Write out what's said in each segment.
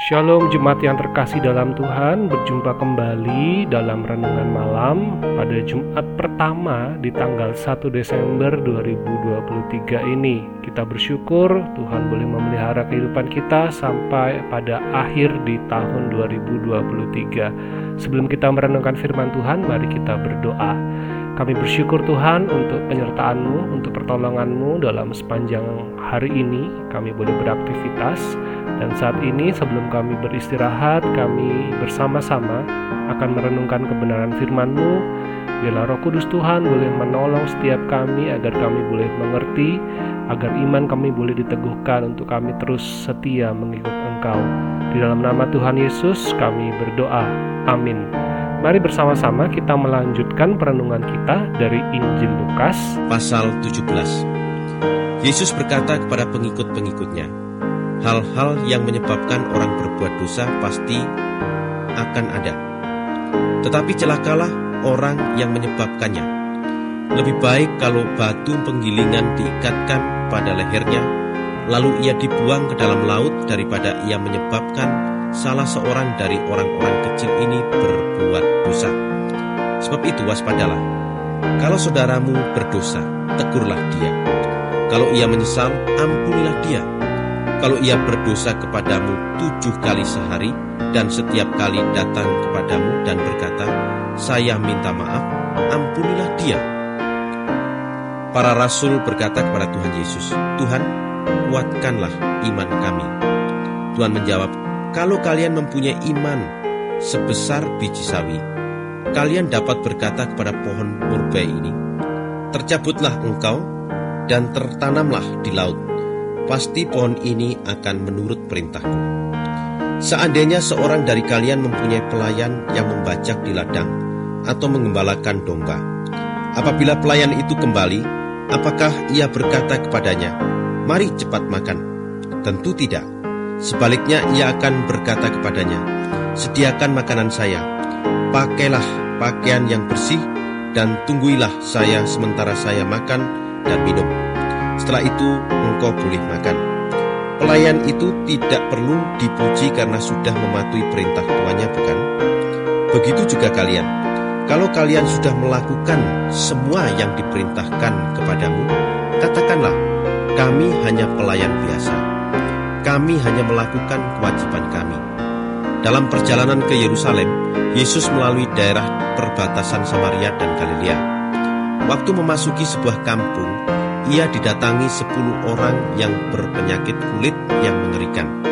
Shalom jemaat yang terkasih dalam Tuhan, berjumpa kembali dalam renungan malam pada Jumat pertama di tanggal 1 Desember 2023 ini. Kita bersyukur Tuhan boleh memelihara kehidupan kita sampai pada akhir di tahun 2023. Sebelum kita merenungkan firman Tuhan, mari kita berdoa. Kami bersyukur Tuhan untuk penyertaan-Mu, untuk pertolongan-Mu dalam sepanjang hari ini. Kami boleh beraktivitas, dan saat ini sebelum kami beristirahat, kami bersama-sama akan merenungkan kebenaran firman-Mu. Biarlah Roh Kudus Tuhan boleh menolong setiap kami agar kami boleh mengerti, agar iman kami boleh diteguhkan untuk kami terus setia mengikut Engkau. Di dalam nama Tuhan Yesus kami berdoa. Amin. Mari bersama-sama kita melanjutkan perenungan kita dari Injil Lukas pasal 17. Yesus berkata kepada pengikut-pengikutnya, hal-hal yang menyebabkan orang berbuat dosa pasti akan ada, tetapi celakalah orang yang menyebabkannya. Lebih baik kalau batu penggilingan diikatkan pada lehernya, lalu ia dibuang ke dalam laut, daripada ia menyebabkan salah seorang dari orang-orang kecil ini berbuat dosa. Sebab itu waspadalah. Kalau saudaramu berdosa, tegurlah dia. Kalau ia menyesal, ampunilah dia. Kalau ia berdosa kepadamu 7 kali sehari, dan setiap kali datang kepadamu dan berkata, saya minta maaf, ampunilah dia. Para rasul berkata kepada Tuhan Yesus, Tuhan, kuatkanlah iman kami. Tuhan menjawab, kalau kalian mempunyai iman sebesar biji sawi, kalian dapat berkata kepada pohon murbei ini, tercabutlah engkau dan tertanamlah di laut. Pasti pohon ini akan menurut perintahku. Seandainya seorang dari kalian mempunyai pelayan yang membajak di ladang atau mengembalakan domba, apabila pelayan itu kembali, apakah ia berkata kepadanya, mari cepat makan? Tentu tidak. Sebaliknya ia akan berkata kepadanya, sediakan makanan saya, pakailah pakaian yang bersih, dan tungguilah saya sementara saya makan dan minum. Setelah itu engkau boleh makan. Pelayan itu tidak perlu dipuji karena sudah mematuhi perintah tuannya, bukan? Begitu juga kalian, kalau kalian sudah melakukan semua yang diperintahkan kepadamu, katakanlah, kami hanya pelayan biasa. Kami hanya melakukan kewajiban kami. Dalam perjalanan ke Yerusalem, Yesus melalui daerah perbatasan Samaria dan Galilea. Waktu memasuki sebuah kampung, ia didatangi 10 orang yang berpenyakit kulit yang mengerikan.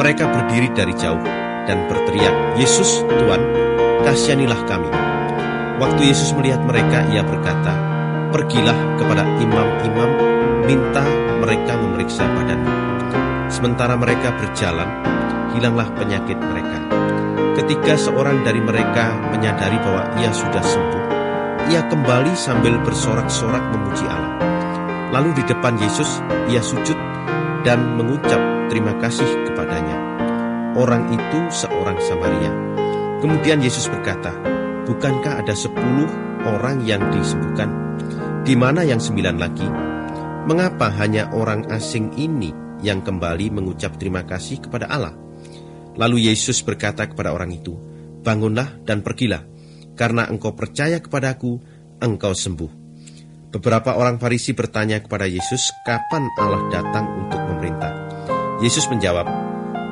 Mereka berdiri dari jauh dan berteriak, Yesus, Tuhan, kasihanilah kami. Waktu Yesus melihat mereka, ia berkata, pergilah kepada imam-imam, minta mereka memeriksa badanmu. Sementara mereka berjalan, hilanglah penyakit mereka. Ketika seorang dari mereka menyadari bahwa ia sudah sembuh, ia kembali sambil bersorak-sorak memuji Allah. Lalu di depan Yesus, ia sujud dan mengucap terima kasih kepadanya. Orang itu seorang Samaria. Kemudian Yesus berkata, bukankah ada 10 orang yang disembuhkan? Di mana yang 9 lagi? Mengapa hanya orang asing ini yang kembali mengucap terima kasih kepada Allah? Lalu Yesus berkata kepada orang itu, bangunlah dan pergilah, karena engkau percaya kepadaku, engkau sembuh. Beberapa orang Farisi bertanya kepada Yesus, kapan Allah datang untuk memerintah? Yesus menjawab,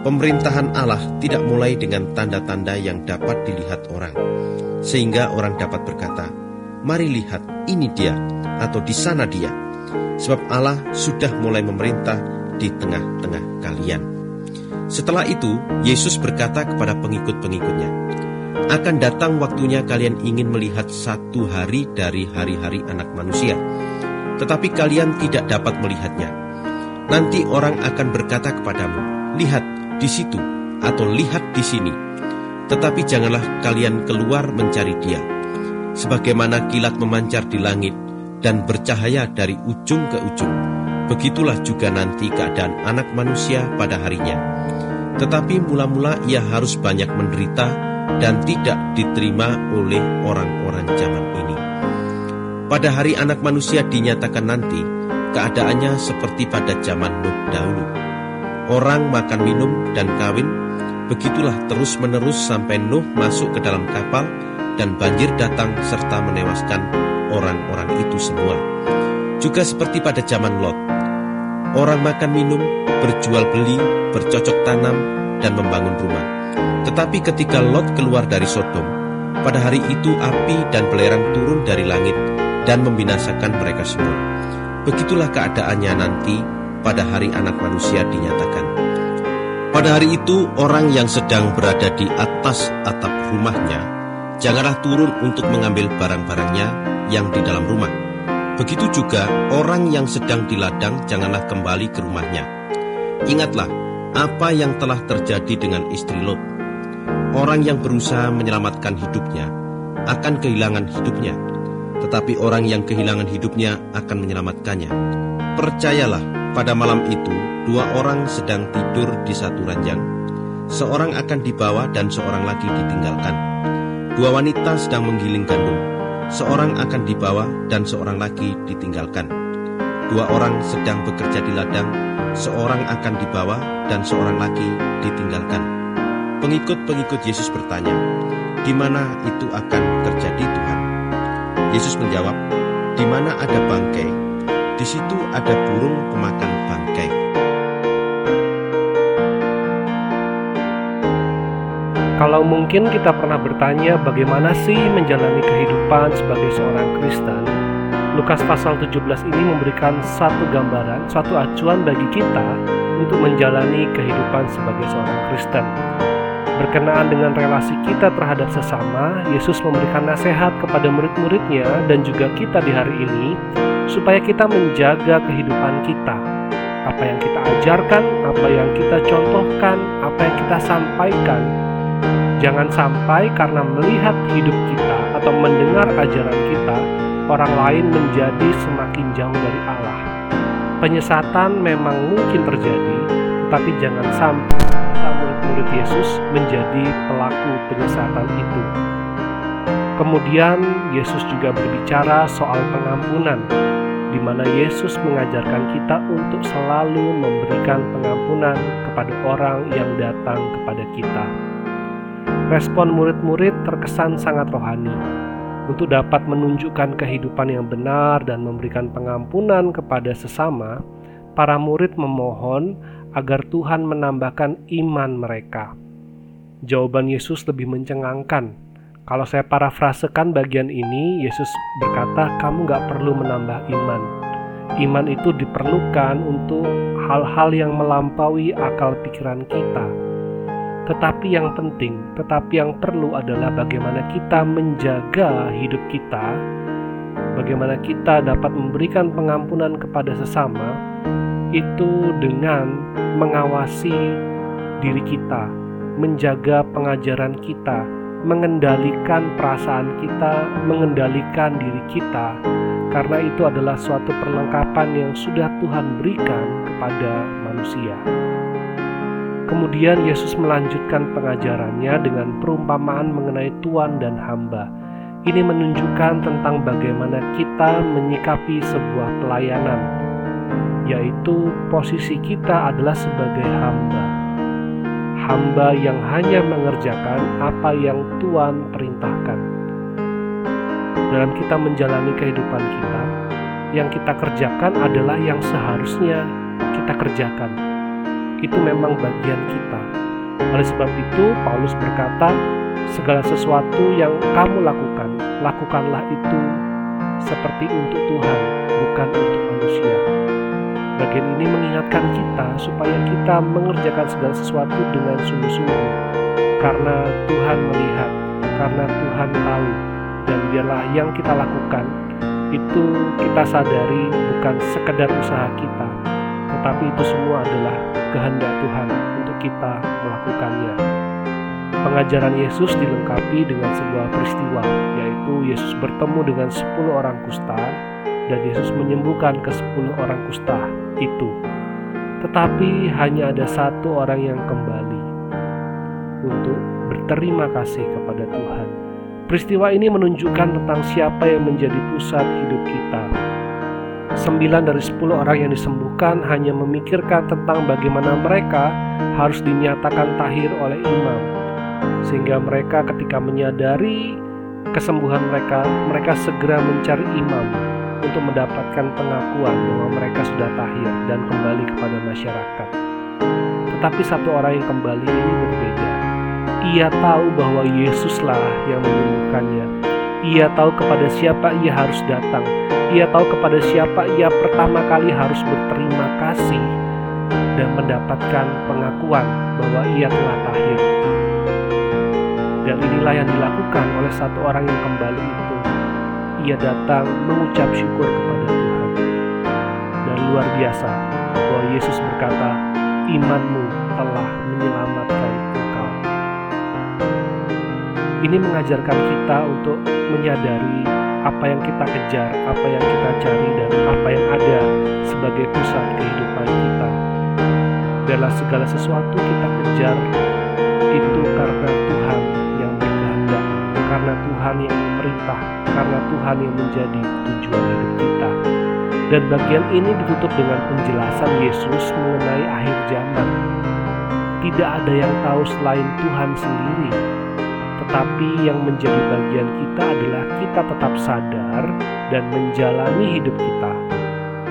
pemerintahan Allah tidak mulai dengan tanda-tanda yang dapat dilihat orang, sehingga orang dapat berkata, mari lihat, ini dia, atau di sana dia. Sebab Allah sudah mulai memerintah di tengah-tengah kalian. Setelah itu, Yesus berkata kepada pengikut-pengikutnya, akan datang waktunya kalian ingin melihat 1 hari dari hari-hari anak manusia, tetapi kalian tidak dapat melihatnya. Nanti orang akan berkata kepadamu, lihat di situ, atau lihat di sini. Tetapi janganlah kalian keluar mencari dia. Sebagaimana kilat memancar di langit dan bercahaya dari ujung ke ujung, begitulah juga nanti keadaan anak manusia pada harinya. Tetapi mula-mula ia harus banyak menderita dan tidak diterima oleh orang-orang zaman ini. Pada hari anak manusia dinyatakan nanti, keadaannya seperti pada zaman Nuh dahulu. orang, makan, minum, dan kawin. Begitulah terus-menerus sampai Nuh masuk ke dalam kapal dan banjir datang serta menewaskan orang-orang itu semua. Juga seperti pada zaman Lot, orang makan minum, berjual beli, bercocok tanam, dan membangun rumah. Tetapi ketika Lot keluar dari Sodom, pada hari itu api dan belerang turun dari langit dan membinasakan mereka semua. Begitulah keadaannya nanti pada hari Anak Manusia dinyatakan. Pada hari itu orang yang sedang berada di atas atap rumahnya, janganlah turun untuk mengambil barang-barangnya yang di dalam rumah. Begitu juga orang yang sedang di ladang, janganlah kembali ke rumahnya. Ingatlah apa yang telah terjadi dengan istri Lot. Orang yang berusaha menyelamatkan hidupnya akan kehilangan hidupnya, tetapi orang yang kehilangan hidupnya akan menyelamatkannya. Percayalah, pada malam itu, dua orang sedang tidur di satu ranjang. Seorang akan dibawa dan seorang lagi ditinggalkan. Dua wanita sedang menggiling gandum. Seorang akan dibawa dan seorang lagi ditinggalkan. Dua orang sedang bekerja di ladang. Seorang akan dibawa dan seorang lagi ditinggalkan. Pengikut-pengikut Yesus bertanya, "Di mana itu akan terjadi, Tuhan?" Yesus menjawab, "Di mana ada bangkai, di situ ada burung pemakan bangkai." Kalau mungkin kita pernah bertanya bagaimana sih menjalani kehidupan sebagai seorang Kristen, Lukas pasal 17 ini memberikan satu gambaran, satu acuan bagi kita untuk menjalani kehidupan sebagai seorang Kristen. Berkenaan dengan relasi kita terhadap sesama, Yesus memberikan nasihat kepada murid-muridnya dan juga kita di hari ini, supaya kita menjaga kehidupan kita. Apa yang kita ajarkan, apa yang kita contohkan, apa yang kita sampaikan, jangan sampai karena melihat hidup kita atau mendengar ajaran kita, orang lain menjadi semakin jauh dari Allah. Penyesatan memang mungkin terjadi, tetapi jangan sampai kita murid-murid Yesus menjadi pelaku penyesatan itu. Kemudian Yesus juga berbicara soal pengampunan, di mana Yesus mengajarkan kita untuk selalu memberikan pengampunan kepada orang yang datang kepada kita. Respon murid-murid terkesan sangat rohani. Untuk dapat menunjukkan kehidupan yang benar dan memberikan pengampunan kepada sesama, para murid memohon agar Tuhan menambahkan iman mereka. Jawaban Yesus lebih mencengangkan. Kalau saya parafrasekan bagian ini, Yesus berkata, kamu gak perlu menambah iman. Iman itu diperlukan untuk hal-hal yang melampaui akal pikiran kita. Tetapi yang penting, tetapi yang perlu adalah bagaimana kita menjaga hidup kita, bagaimana kita dapat memberikan pengampunan kepada sesama, itu dengan mengawasi diri kita, menjaga pengajaran kita, mengendalikan perasaan kita, mengendalikan diri kita, karena itu adalah suatu perlengkapan yang sudah Tuhan berikan kepada manusia. Kemudian Yesus melanjutkan pengajarannya dengan perumpamaan mengenai tuan dan hamba. Ini menunjukkan tentang bagaimana kita menyikapi sebuah pelayanan, yaitu posisi kita adalah sebagai hamba. Hamba yang hanya mengerjakan apa yang Tuhan perintahkan. Dalam kita menjalani kehidupan kita, yang kita kerjakan adalah yang seharusnya kita kerjakan. Itu memang bagian kita. Oleh sebab itu, Paulus berkata, segala sesuatu yang kamu lakukan, lakukanlah itu seperti untuk Tuhan, bukan untuk manusia. Bagian ini mengingatkan kita supaya kita mengerjakan segala sesuatu dengan sungguh-sungguh, karena Tuhan melihat, karena Tuhan tahu, dan biarlah yang kita lakukan itu kita sadari bukan sekedar usaha kita, tetapi itu semua adalah kehendak Tuhan untuk kita melakukannya. Pengajaran Yesus dilengkapi dengan sebuah peristiwa, yaitu Yesus bertemu dengan 10 orang kusta dan Yesus menyembuhkan ke-10 orang kusta itu. Tetapi hanya ada satu orang yang kembali untuk berterima kasih kepada Tuhan. Peristiwa ini menunjukkan tentang siapa yang menjadi pusat hidup kita. 9 dari 10 orang yang disembuhkan bukan hanya memikirkan tentang bagaimana mereka harus dinyatakan tahir oleh imam, sehingga mereka ketika menyadari kesembuhan mereka segera mencari imam untuk mendapatkan pengakuan bahwa mereka sudah tahir dan kembali kepada masyarakat. Tetapi satu orang yang kembali ini berbeda. Ia tahu bahwa Yesuslah yang menyembuhkannya. Ia tahu kepada siapa ia harus datang. Ia tahu kepada siapa ia pertama kali harus berterima kasih dan mendapatkan pengakuan bahwa ia telah tahir. Dan inilah yang dilakukan oleh satu orang yang kembali itu. Ia datang mengucap syukur kepada Tuhan. Dan luar biasa bahwa Yesus berkata, imanmu telah menyelamatkan engkau. Ini mengajarkan kita untuk menyadari apa yang kita kejar, apa yang kita cari, dan apa yang ada sebagai pusat kehidupan kita. Dalam segala sesuatu kita kejar itu karena Tuhan yang berkehendak, karena Tuhan yang memerintah, karena Tuhan yang menjadi tujuan hidup kita. Dan bagian ini ditutup dengan penjelasan Yesus mengenai akhir zaman. Tidak ada yang tahu selain Tuhan sendiri. Tetapi yang menjadi bagian kita adalah kita tetap sadar dan menjalani hidup kita.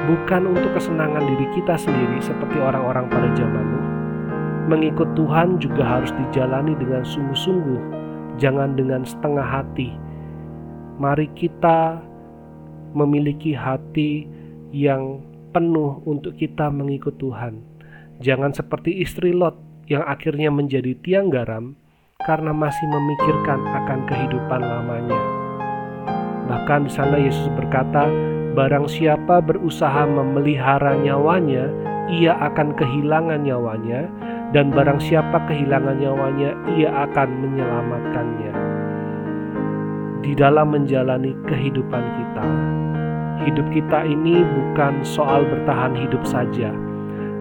Bukan untuk kesenangan diri kita sendiri seperti orang-orang pada zaman itu. Mengikut Tuhan juga harus dijalani dengan sungguh-sungguh, jangan dengan setengah hati. Mari kita memiliki hati yang penuh untuk kita mengikut Tuhan. Jangan seperti istri Lot yang akhirnya menjadi tiang garam karena masih memikirkan akan kehidupan lamanya. Bahkan di sana Yesus berkata, barang siapa berusaha memelihara nyawanya, ia akan kehilangan nyawanya, dan barang siapa kehilangan nyawanya, ia akan menyelamatkannya. Di dalam menjalani kehidupan kita, hidup kita ini bukan soal bertahan hidup saja,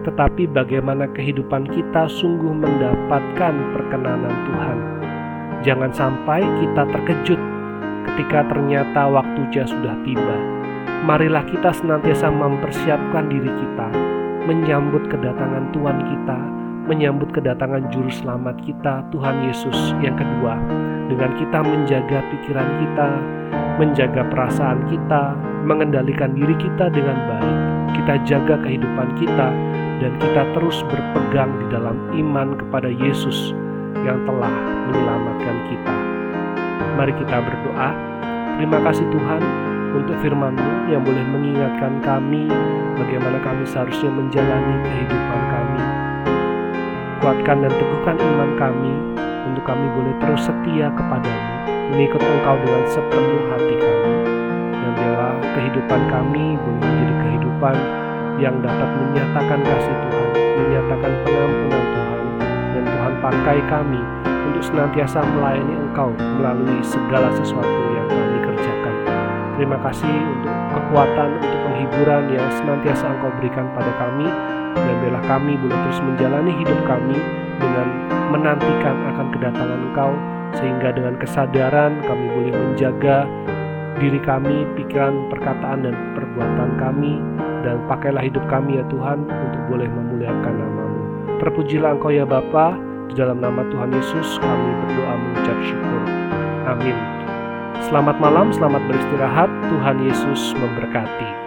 tetapi bagaimana kehidupan kita sungguh mendapatkan perkenanan Tuhan. Jangan sampai kita terkejut ketika ternyata waktunya sudah tiba. Marilah kita senantiasa mempersiapkan diri kita, menyambut kedatangan Tuhan kita, menyambut kedatangan Juru Selamat kita, Tuhan Yesus yang kedua. Dengan kita menjaga pikiran kita, menjaga perasaan kita, mengendalikan diri kita dengan baik. Kita jaga kehidupan kita, dan kita terus berpegang di dalam iman kepada Yesus yang telah menyelamatkan kita. Mari kita berdoa. Terima kasih Tuhan untuk firman-Mu yang boleh mengingatkan kami bagaimana kami seharusnya menjalani kehidupan kami. Kuatkan dan teguhkan iman kami untuk kami boleh terus setia kepada-Mu, mengikut Engkau dengan sepenuh hati kami. Dan biarlah kehidupan kami boleh menjadi kehidupan yang dapat menyatakan kasih Tuhan, menyatakan pengampunan Tuhan, dan Tuhan pakai kami untuk senantiasa melayani Engkau melalui segala sesuatu yang kami kerjakan. Terima kasih untuk kekuatan, untuk penghiburan yang senantiasa Engkau berikan pada kami, dan biarlah kami boleh terus menjalani hidup kami dengan menantikan akan kedatangan Engkau, sehingga dengan kesadaran kami boleh menjaga diri kami, pikiran, perkataan, dan perbuatan kami. Dan pakailah hidup kami ya Tuhan untuk boleh memuliakan nama-Mu. Terpujilah Engkau ya Bapa. Di dalam nama Tuhan Yesus kami berdoa mengucap syukur. Amin. Selamat malam, selamat beristirahat. Tuhan Yesus memberkati.